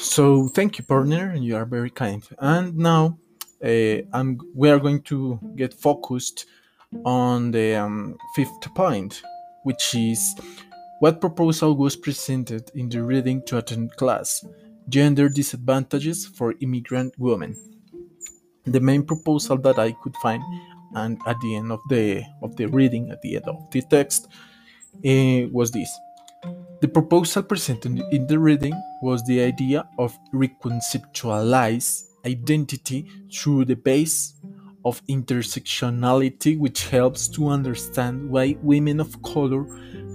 So thank you, partner, and you are very kind. And now we are going to get focused on the fifth point, which is what proposal was presented in the reading to attend class, Gender Disadvantages for Immigrant Women. The main proposal that I could find, and at the end of the reading, at the end of the text, was this. The proposal presented in the reading was the idea of reconceptualize identity through the base of intersectionality, which helps to understand why women of color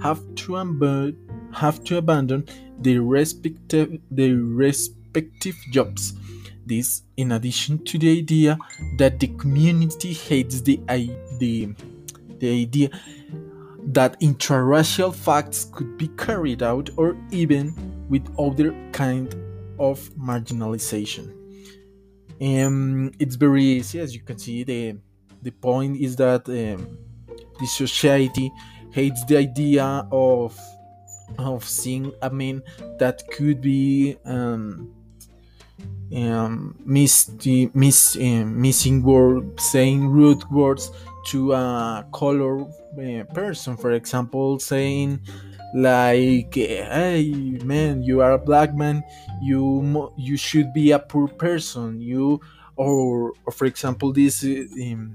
have to abandon their respective jobs. This, in addition to the idea that the community hates the idea that intraracial facts could be carried out, or even with other kind of marginalization. It's very easy, as you can see. The point is that the society hates the idea of seeing a man that could be missing words, saying rude words to a color person, for example, saying like, "Hey man, you are a black man, you should be a poor person, you," or for example, this the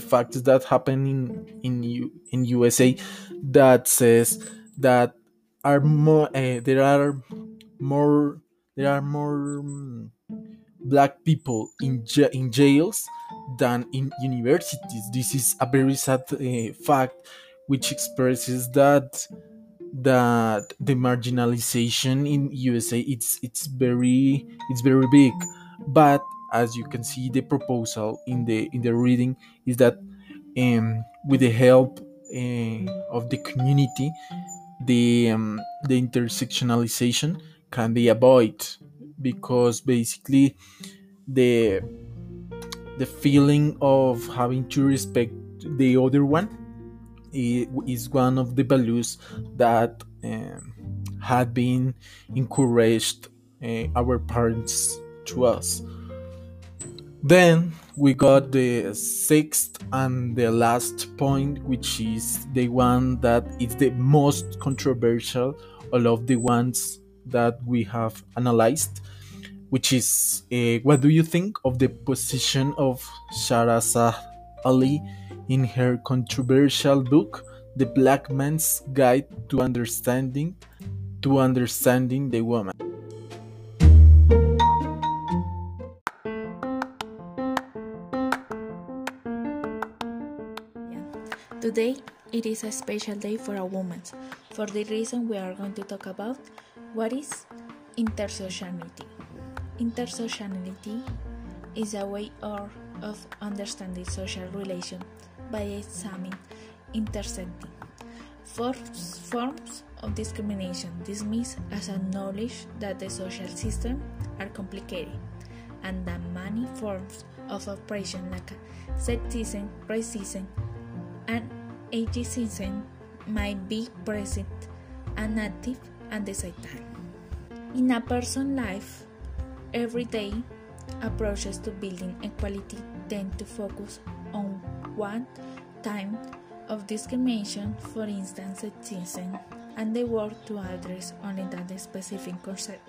facts that happen in USA that says that there are more black people in jails than in universities. This is a very sad fact, which expresses that the marginalization in USA it's very big. But as you can see, the proposal in the reading is that with the help of the community, the intersectionalization can be avoided, because basically the feeling of having to respect the other one is one of the values that had been encouraged our parents to us. Then we got the sixth and the last point, which is the one that is the most controversial all of the ones that we have analyzed, which is what do you think of the position of Shahrazad Ali in her controversial book, The Black Man's Guide to Understanding the Woman? Today, it is a special day for a woman. For the reason we are going to talk about what is intersectionality. Intersectionality is a way of understanding social relations by examining intersecting forms of discrimination, dismissed as a knowledge that the social systems are complicated and that many forms of oppression like sexism, racism, and ageism might be present and active at the same time. In a person's life, every day, approaches to building equality tend to focus on one time of discrimination, for instance sexism, and the work to address only that specific concept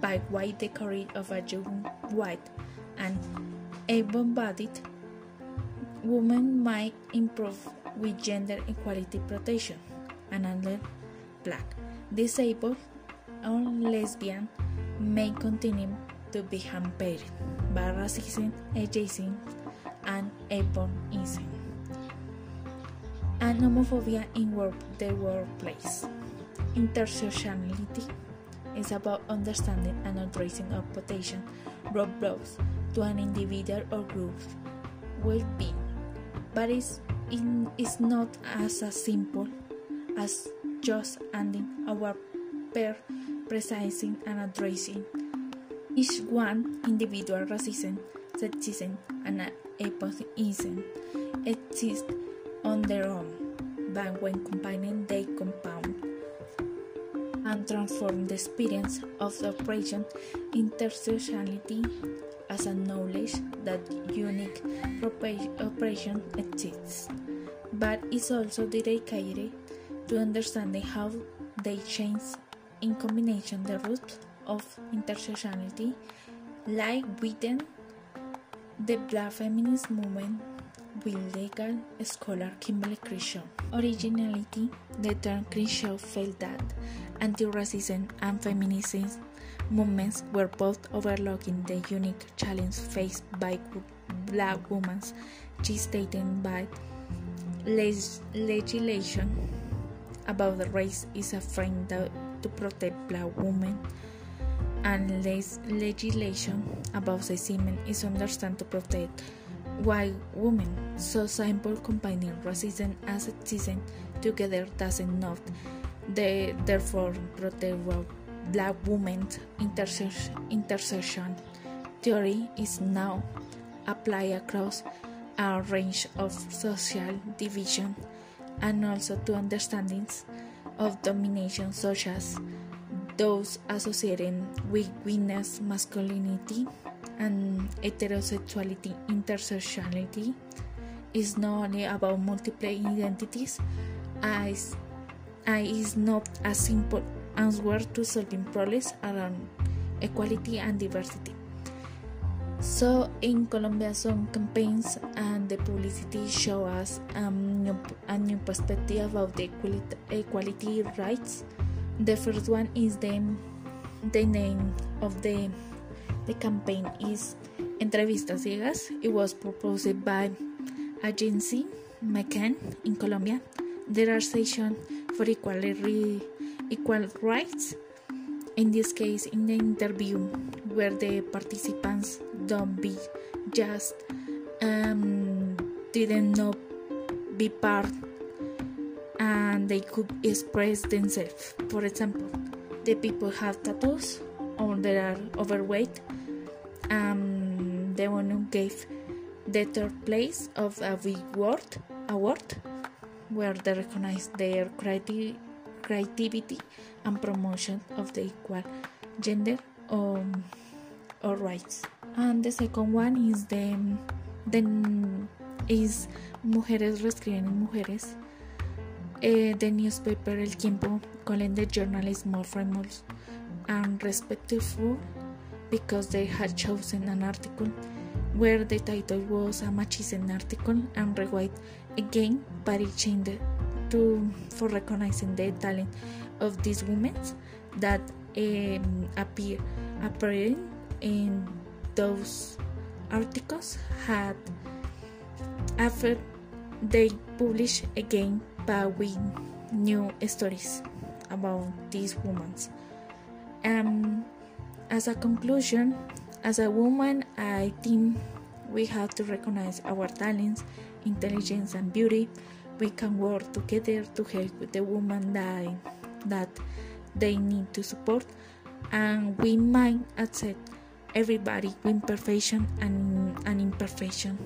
by white the career of a young white and able-bodied woman might improve with gender equality protection, and another black, disabled, or lesbian may continue to be hampered by racism, ageism, and ableism, and homophobia in the workplace. Intersectionality is about understanding and addressing of potential roadblocks to an individual or group's well-being, but it's not as simple as just ending our pair, precising and addressing each one individual. Racism, sexism, and ableism exist on their own, but when combined, they compound and transform the experience of the operation intersectionality as a knowledge that unique operation exists, but is also dedicated to understanding how they change in combination the roots of intersectionality, like within the Black feminist movement with legal scholar Kimberlé Crenshaw. Originally, the term Crenshaw felt that anti-racism and feminism movements were both overlooking the unique challenge faced by Black women, gestated by legislation about race is a frame to protect Black women, and legislation about sexism is understood to protect white women. So simple combining racism and sexism together doesn't not therefore protect Black women. Intersection theory is now applied across a range of social division and also to understandings of domination, such as those associated with weakness, masculinity, and heterosexuality. Intersectionality is not only about multiple identities, as it is not a simple answer to solving problems around equality and diversity. So in Colombia, some campaigns and the publicity show us a new perspective about the equality rights. The first one is the name of the campaign is Entrevistas Ciegas. It was proposed by agency McCann in Colombia. There are sessions for equal rights. In this case, in the interview where the participants didn't know be part, and they could express themselves. For example, the people have tattoos, or they are overweight. The one who gave the third place of a big world award, where they recognize their creativity and promotion of the equal gender or rights. And the second one is the Mujeres Reescribiendo Mujeres. The newspaper El Tiempo calling the journalists more famous and respectful because they had chosen an article where the title was a machism article and rewrite again, but it changed for recognizing the talent of these women that appeared in those articles had after they published again, but with new stories about these women. As a conclusion, as a woman, I think we have to recognize our talents, intelligence, and beauty. We can work together to help the women that they need to support, and we might accept everybody with perfection and imperfection.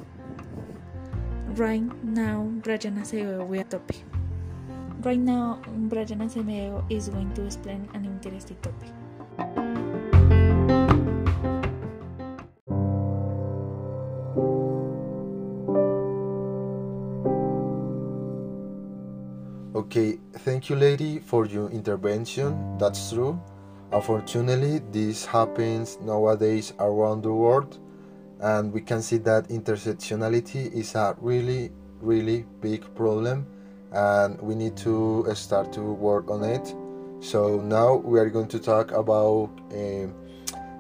Right now, Brian Aceveo will topic. Right now, Brian Aceveo is going to explain an interesting topic. Okay, thank you, lady, for your intervention. That's true. Unfortunately, this happens nowadays around the world, and we can see that intersectionality is a really, really big problem, and we need to start to work on it. So now we are going to talk about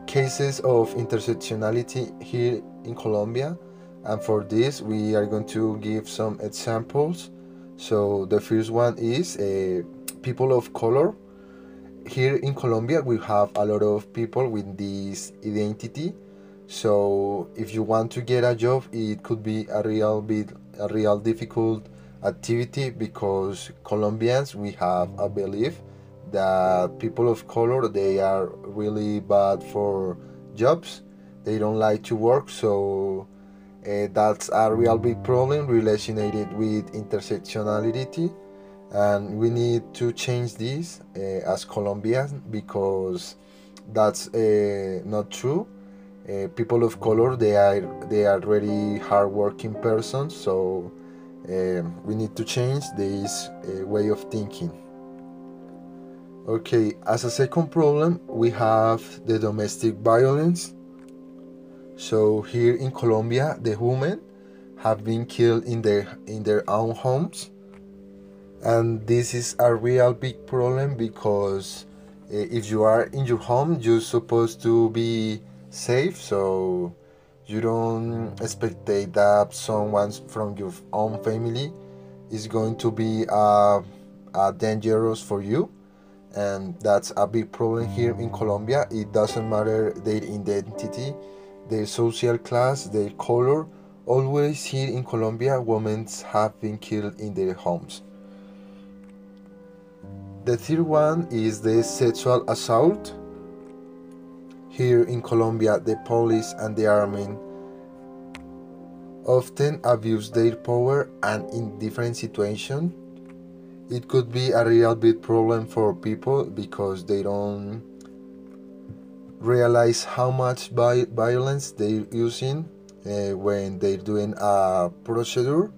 cases of intersectionality here in Colombia, and for this we are going to give some examples. So the first one is people of color. Here in Colombia we have a lot of people with this identity. So if you want to get a job, it could be a real difficult activity, because Colombians, we have a belief that people of color, they are really bad for jobs. They don't like to work. So that's a real big problem related with intersectionality. And we need to change this as Colombians, because that's not true. People of color, they are really hardworking persons, so we need to change this way of thinking. Okay, as a second problem, we have the domestic violence. So here in Colombia, the women have been killed in their own homes. And this is a real big problem, because if you are in your home, you're supposed to be safe, so you don't expect that someone from your own family is going to be dangerous for you. And that's a big problem here in Colombia. It doesn't matter their identity, their social class, their color. Always here in Colombia, women have been killed in their homes. The third one is the sexual assault. Here in Colombia, the police and the army often abuse their power, and in different situations. It could be a real big problem for people, because they don't realize how much violence they're using when they're doing a procedure.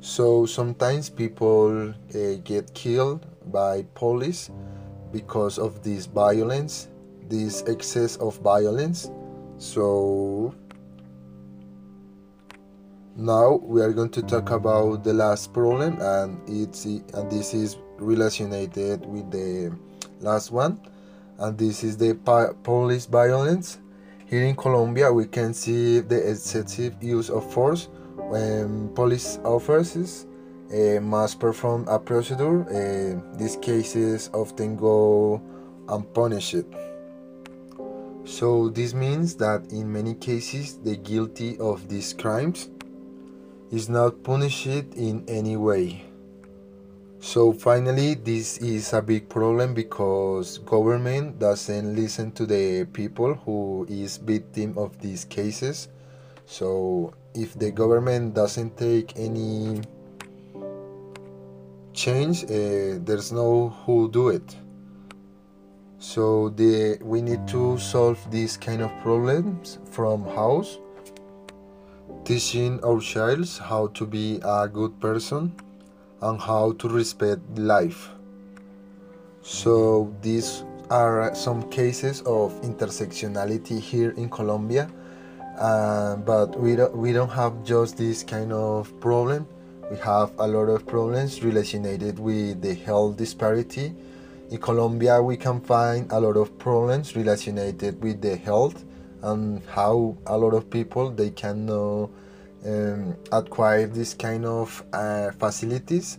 So sometimes people get killed by police because of this violence, this excess of violence. So now we are going to talk about the last problem, and this is related with the last one, and this is the police violence. Here in Colombia, we can see the excessive use of force when police officers must perform a procedure. These cases often go unpunished. So this means that in many cases, the guilty of these crimes is not punished in any way. So finally, this is a big problem, because government doesn't listen to the people who is victim of these cases. So if the government doesn't take any change, there's no who do it. So we need to solve these kind of problems from house, teaching our child how to be a good person and how to respect life. So these are some cases of intersectionality here in Colombia, but we don't have just this kind of problem. We have a lot of problems related with the health disparity. In Colombia, we can find a lot of problems related with the health, and how a lot of people, they can acquire this kind of facilities.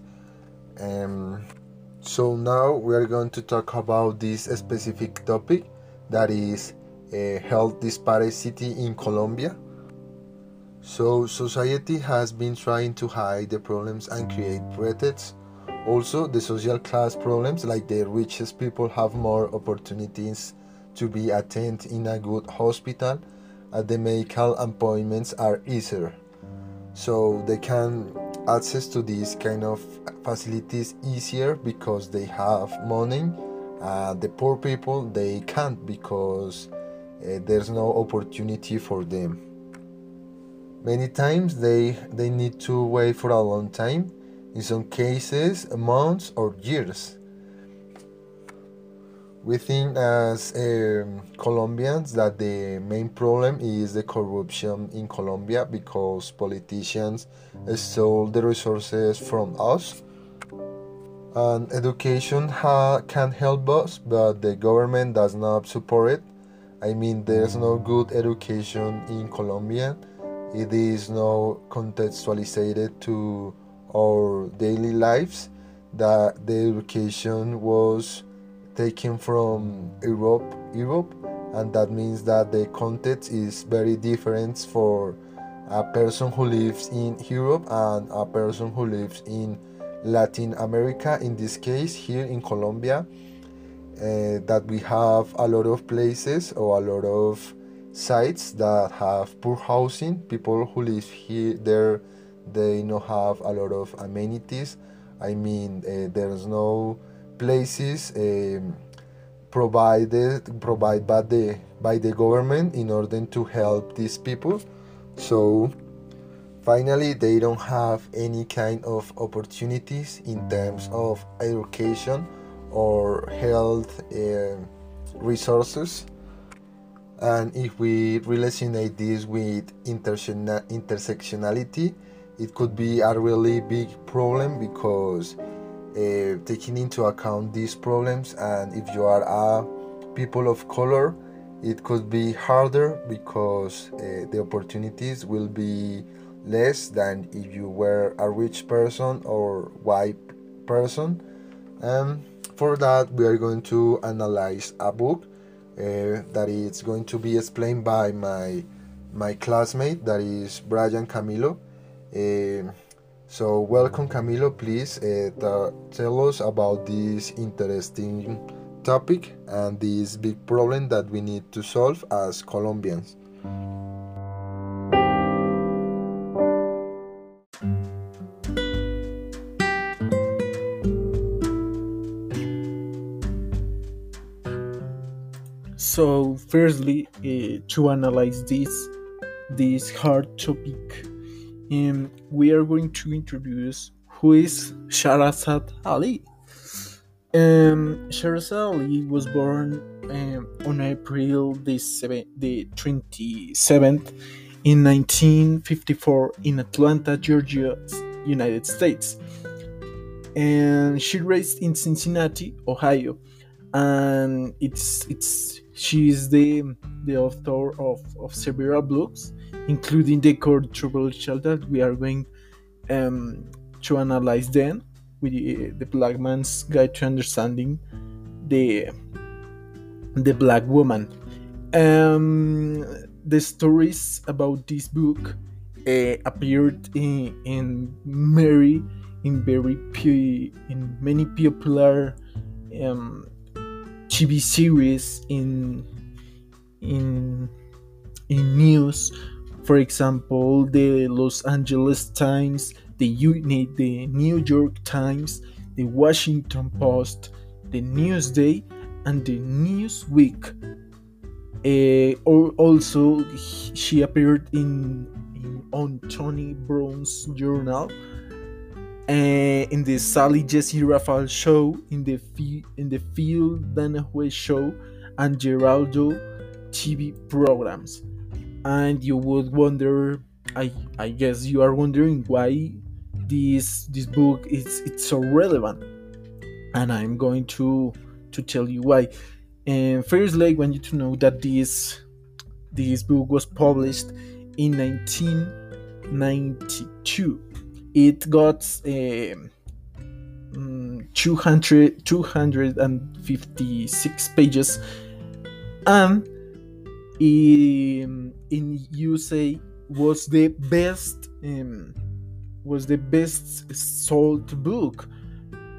So now we are going to talk about this specific topic, that is health disparity in Colombia. So society has been trying to hide the problems and create pretexts. Also, the social class problems, like the richest people have more opportunities to be attended in a good hospital, and the medical appointments are easier. So they can access to these kind of facilities easier because they have money. The poor people, they can't, because there's no opportunity for them. Many times they need to wait for a long time, in some cases months or years. We think as Colombians that the main problem is the corruption in Colombia, because politicians stole the resources from us. And education can help us, but the government does not support it. I mean, there's no good education in Colombia. It is not contextualized to our daily lives, that the education was taken from Europe, and that means that the context is very different for a person who lives in Europe and a person who lives in Latin America. In this case, here in Colombia, that we have a lot of places or a lot of sites that have poor housing. People who live here, they don't have a lot of amenities, I mean, there's no places provided by the government in order to help these people. So finally, they don't have any kind of opportunities in terms of education or health resources. And if we relationate this with intersectionality, it could be a really big problem, because taking into account these problems, and if you are people of color, it could be harder, because the opportunities will be less than if you were a rich person or white person. For that, we are going to analyze a book that is going to be explained by my classmate, that is Brian Camilo. So welcome, Camilo. Please tell us about this interesting topic and this big problem that we need to solve as Colombians. So firstly, to analyze this hard topic, we are going to introduce who is Shahrazad Ali. Shahrazad Ali was born on April the 27th in 1954 in Atlanta, Georgia, United States. And she raised in Cincinnati, Ohio, and she is the author of several books, including the controversial that we are going to analyze then, with The Black Man's Guide to Understanding the Black Woman. The stories about this book appeared in many popular TV series, in news. For example, the Los Angeles Times, the New York Times, the Washington Post, the Newsday, and the Newsweek. Also, she appeared on Tony Brown's Journal, in the Sally Jesse Raphael Show, in the Phil Donahue Show, and Geraldo TV programs. And you would wonder, I guess you are wondering, why this book it's so relevant, and I'm going to tell you why. And firstly, I want you to know that this book was published in 1992. It got 256 pages, and in USA was the best sold book,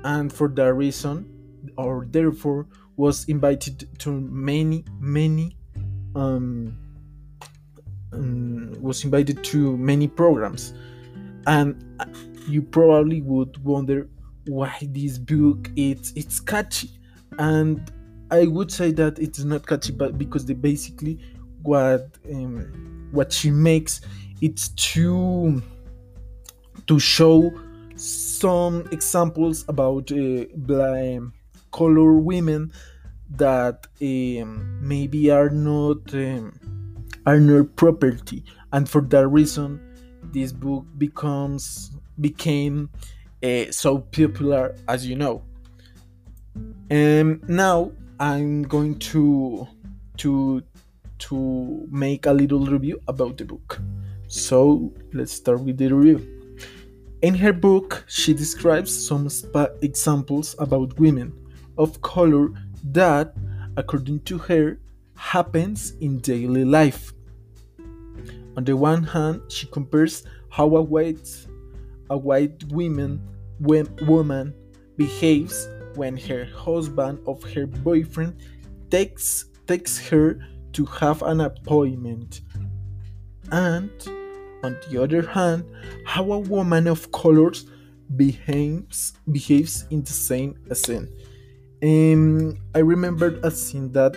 and for that reason, or therefore, was invited to many programs. And you probably would wonder why this book it's catchy, and I would say that it's not catchy, but because basically what she makes, it's to show some examples about black color women that maybe are not property, and for that reason, this book became so popular, as you know. Now I'm going to make a little review about the book. So let's start with the review. In her book, she describes some examples about women of color that, according to her, happens in daily life. On the one hand, she compares how a white woman behaves when her husband or her boyfriend takes her to have an appointment, and on the other hand, how a woman of colors behaves in the same scene. I remembered a scene that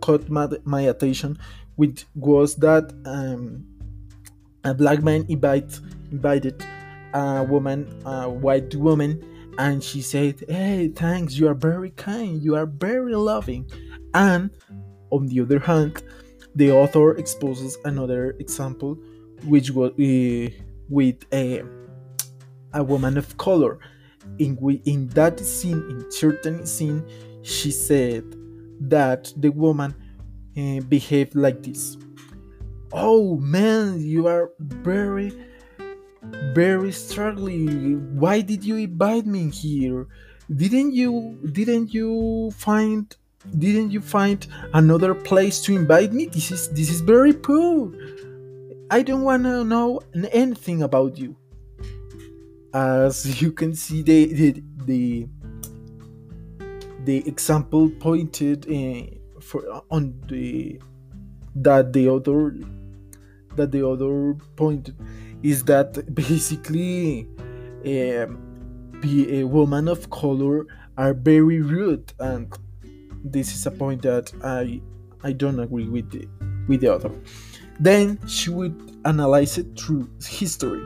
caught my attention, which was that a black man invited a white woman, and she said, "Hey, thanks, you are very kind, you are very loving." And on the other hand, the author exposes another example, which was with a woman of color. In certain scene, she said that the woman behaved like this: "Oh man, you are very, very struggling. Why did you invite me here? Didn't you find another place to invite me? This is very poor. I don't want to know anything about you." As you can see, the example pointed that the author pointed is that basically a woman of color are very rude, and this is a point that I don't agree with the author. Then she would analyze it through history,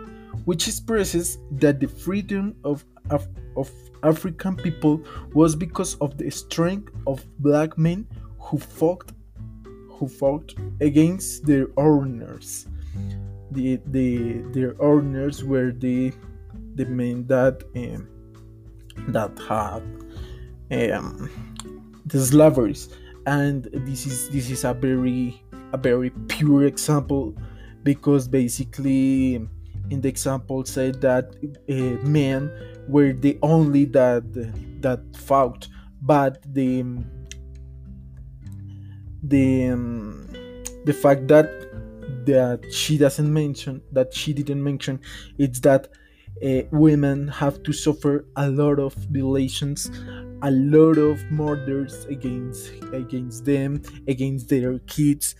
which expresses that the freedom of African people was because of the strength of black men who fought against their owners. Their owners were the men that had the slavers, and this is a very pure example, because basically in the example said that men were the only that fought, but the fact that she didn't mention it's that women have to suffer a lot of violations, a lot of murders against them, against their kids.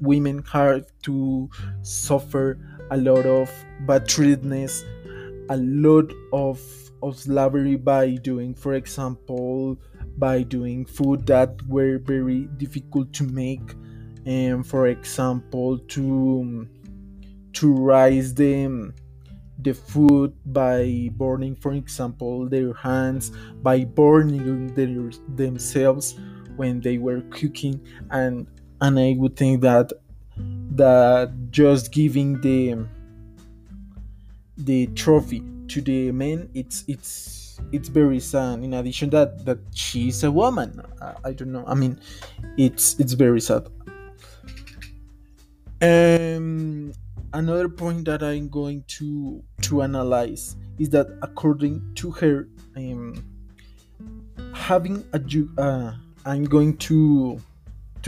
Women have to suffer a lot of bad treatment, a lot of slavery for example, by doing food that were very difficult to make, and for example to raise the food by burning, for example, their hands, by burning themselves when they were cooking, and I would think that just giving the trophy to the men, it's very sad. In addition, that she is a woman, I don't know. I mean, it's very sad. Another point that I'm going to analyze is that, according to her, I'm going to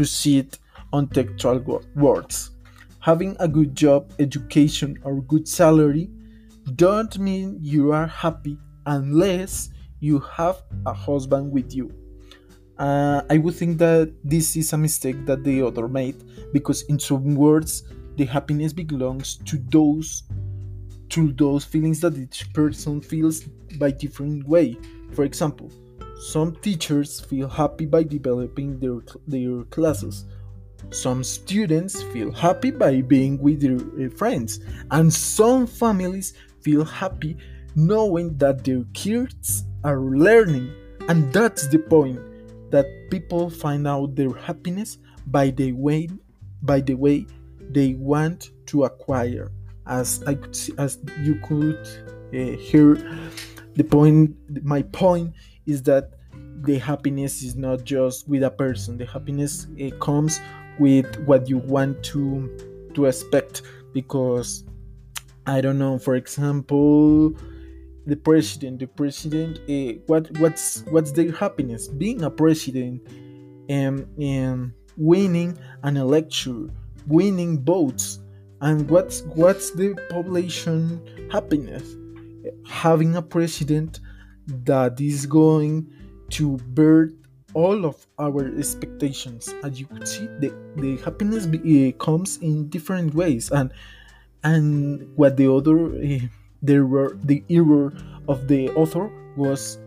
see it on textual words. Having a good job, education, or good salary don't mean you are happy unless you have a husband with you. I would think that this is a mistake that the author made, because in some words, the happiness belongs to those feelings that each person feels by different way. For example, some teachers feel happy by developing their classes. Some students feel happy by being with their friends. And some families feel happy knowing that their kids are learning. And that's the point, that people find out their happiness by the way they want to acquire. As you could hear, my point is that the happiness is not just with a person. The happiness comes with what you want to expect, because I don't know, for example, the president, what's their happiness? Being a president, and winning an election, winning votes. And what's the population happiness? Having a president that is going to birth all of our expectations. As you could see, the happiness comes in different ways, and and what the author, the error of the author was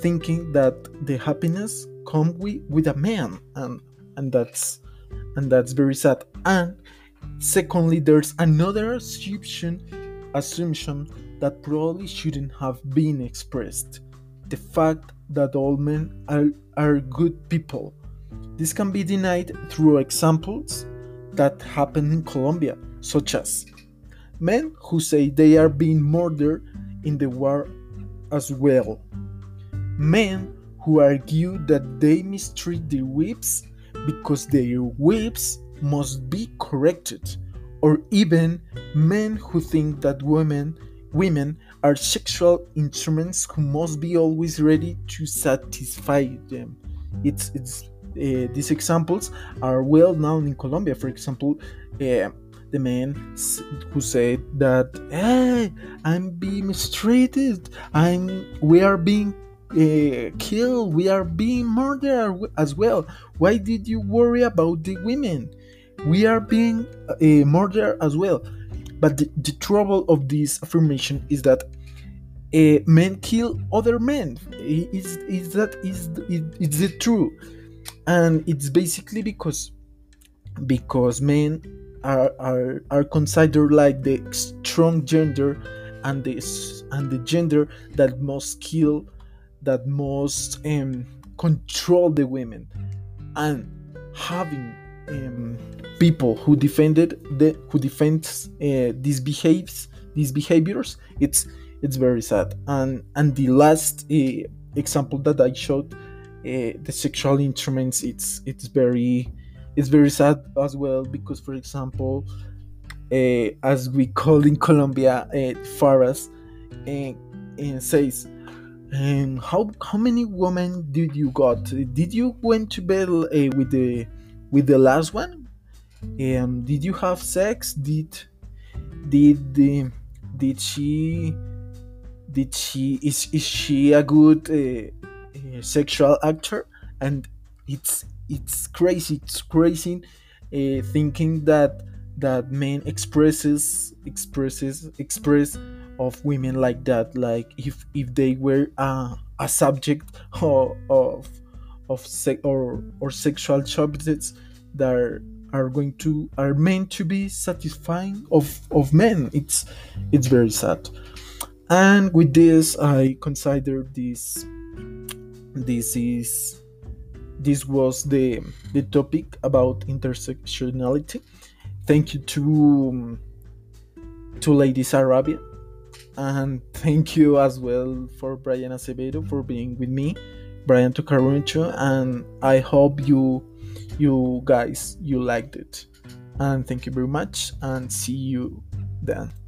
thinking that the happiness comes with a man, and that's very sad. And secondly, there's another assumption that probably shouldn't have been expressed: the fact that all men are good people. This can be denied through examples that happen in Colombia, such as men who say they are being murdered in the war as well, men who argue that they mistreat their wives because their wives must be corrected, or even men who think that women are sexual instruments who must be always ready to satisfy them. These examples are well known in Colombia. For example, the man who said that, "Hey, I'm being mistreated. We are being killed. We are being murdered as well. Why did you worry about the women? We are being murdered as well." But the trouble of this affirmation is that men kill other men. It's the truth, and it's basically because men are considered like the strong gender and the gender that must kill, that must control the women. And having people who defends these behaviors, it's very sad. And the last example that I showed, the sexual instruments, it's very sad as well, because, for example, as we call in Colombia, Faras, and says, how many women did you got? Did you went to bed with the last one? Did you have sex? Is she a good sexual actor? And it's crazy thinking that men express of women like that, like if they were a subject of sexual subjects that are meant to be satisfying of men. It's very sad. And with this, I consider this was the topic about intersectionality. Thank you to Lady Sarabia, and thank you as well for Brian Acevedo for being with me, Brian Tocaruncho, and I hope you guys liked it. And thank you very much, and see you then.